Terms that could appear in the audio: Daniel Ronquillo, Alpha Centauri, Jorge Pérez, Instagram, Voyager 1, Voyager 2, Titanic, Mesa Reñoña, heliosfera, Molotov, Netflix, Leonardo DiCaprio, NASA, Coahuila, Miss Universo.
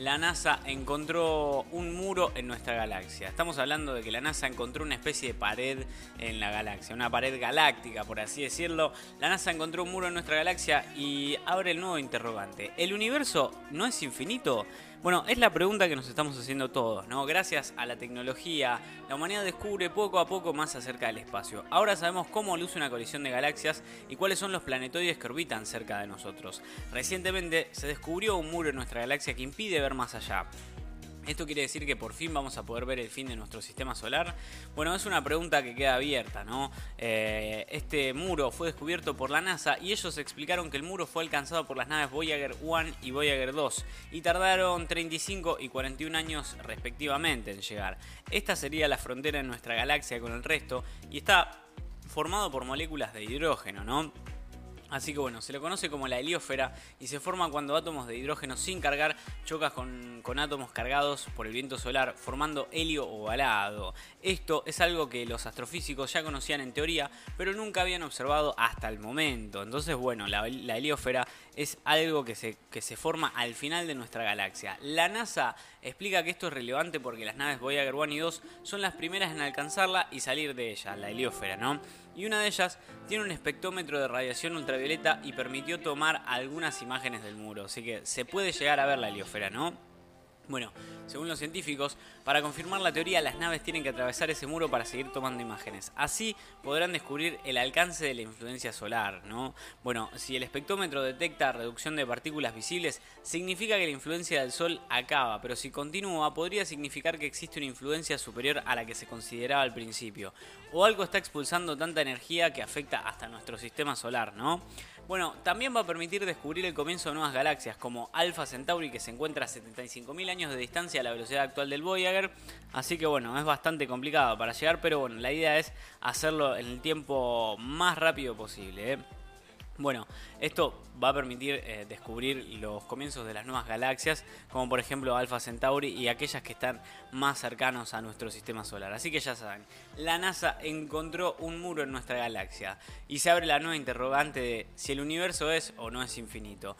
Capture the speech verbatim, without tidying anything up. la NASA encontró un muro en nuestra galaxia. Estamos hablando de que la NASA encontró una especie de pared en la galaxia, una pared galáctica, por así decirlo. La NASA encontró un muro en nuestra galaxia y abre el nuevo interrogante. ¿El universo no es infinito? Bueno, es la pregunta que nos estamos haciendo todos, ¿no? Gracias a la tecnología, la humanidad descubre poco a poco más acerca del espacio. Ahora sabemos cómo luce una colisión de galaxias y cuáles son los planetoides que orbitan cerca de nosotros. Recientemente se descubrió un muro en nuestra galaxia que impide ver más allá. ¿Esto quiere decir que por fin vamos a poder ver el fin de nuestro sistema solar? Bueno, es una pregunta que queda abierta, ¿no? Eh, este muro fue descubierto por la NASA y ellos explicaron que el muro fue alcanzado por las naves Voyager uno y Voyager dos y tardaron treinta y cinco y cuarenta y uno años respectivamente en llegar. Esta sería la frontera en nuestra galaxia con el resto y está formado por moléculas de hidrógeno, ¿no? Así que bueno, se lo conoce como la heliosfera y se forma cuando átomos de hidrógeno sin cargar chocan con, con átomos cargados por el viento solar, formando helio ovalado. Esto es algo que los astrofísicos ya conocían en teoría, pero nunca habían observado hasta el momento. Entonces bueno, la, la heliosfera es algo que se, que se forma al final de nuestra galaxia. La NASA explica que esto es relevante porque las naves Voyager uno y dos son las primeras en alcanzarla y salir de ella, la heliosfera, ¿no? Y una de ellas tiene un espectrómetro de radiación ultravioleta y permitió tomar algunas imágenes del muro, así que se puede llegar a ver la heliosfera, ¿no? Bueno, según los científicos, para confirmar la teoría, las naves tienen que atravesar ese muro para seguir tomando imágenes. Así podrán descubrir el alcance de la influencia solar, ¿no? Bueno, si el espectrómetro detecta reducción de partículas visibles, significa que la influencia del Sol acaba, pero si continúa, podría significar que existe una influencia superior a la que se consideraba al principio. O algo está expulsando tanta energía que afecta hasta nuestro sistema solar, ¿no? Bueno, también va a permitir descubrir el comienzo de nuevas galaxias, como Alpha Centauri, que se encuentra a setenta y cinco mil años de distancia a la velocidad actual del Voyager, así que bueno, es bastante complicado para llegar, pero bueno, la idea es hacerlo en el tiempo más rápido posible, ¿eh? Bueno, esto va a permitir eh, descubrir los comienzos de las nuevas galaxias, como por ejemplo Alpha Centauri y aquellas que están más cercanos a nuestro sistema solar. Así que ya saben, la NASA encontró un muro en nuestra galaxia y se abre la nueva interrogante de si el universo es o no es infinito.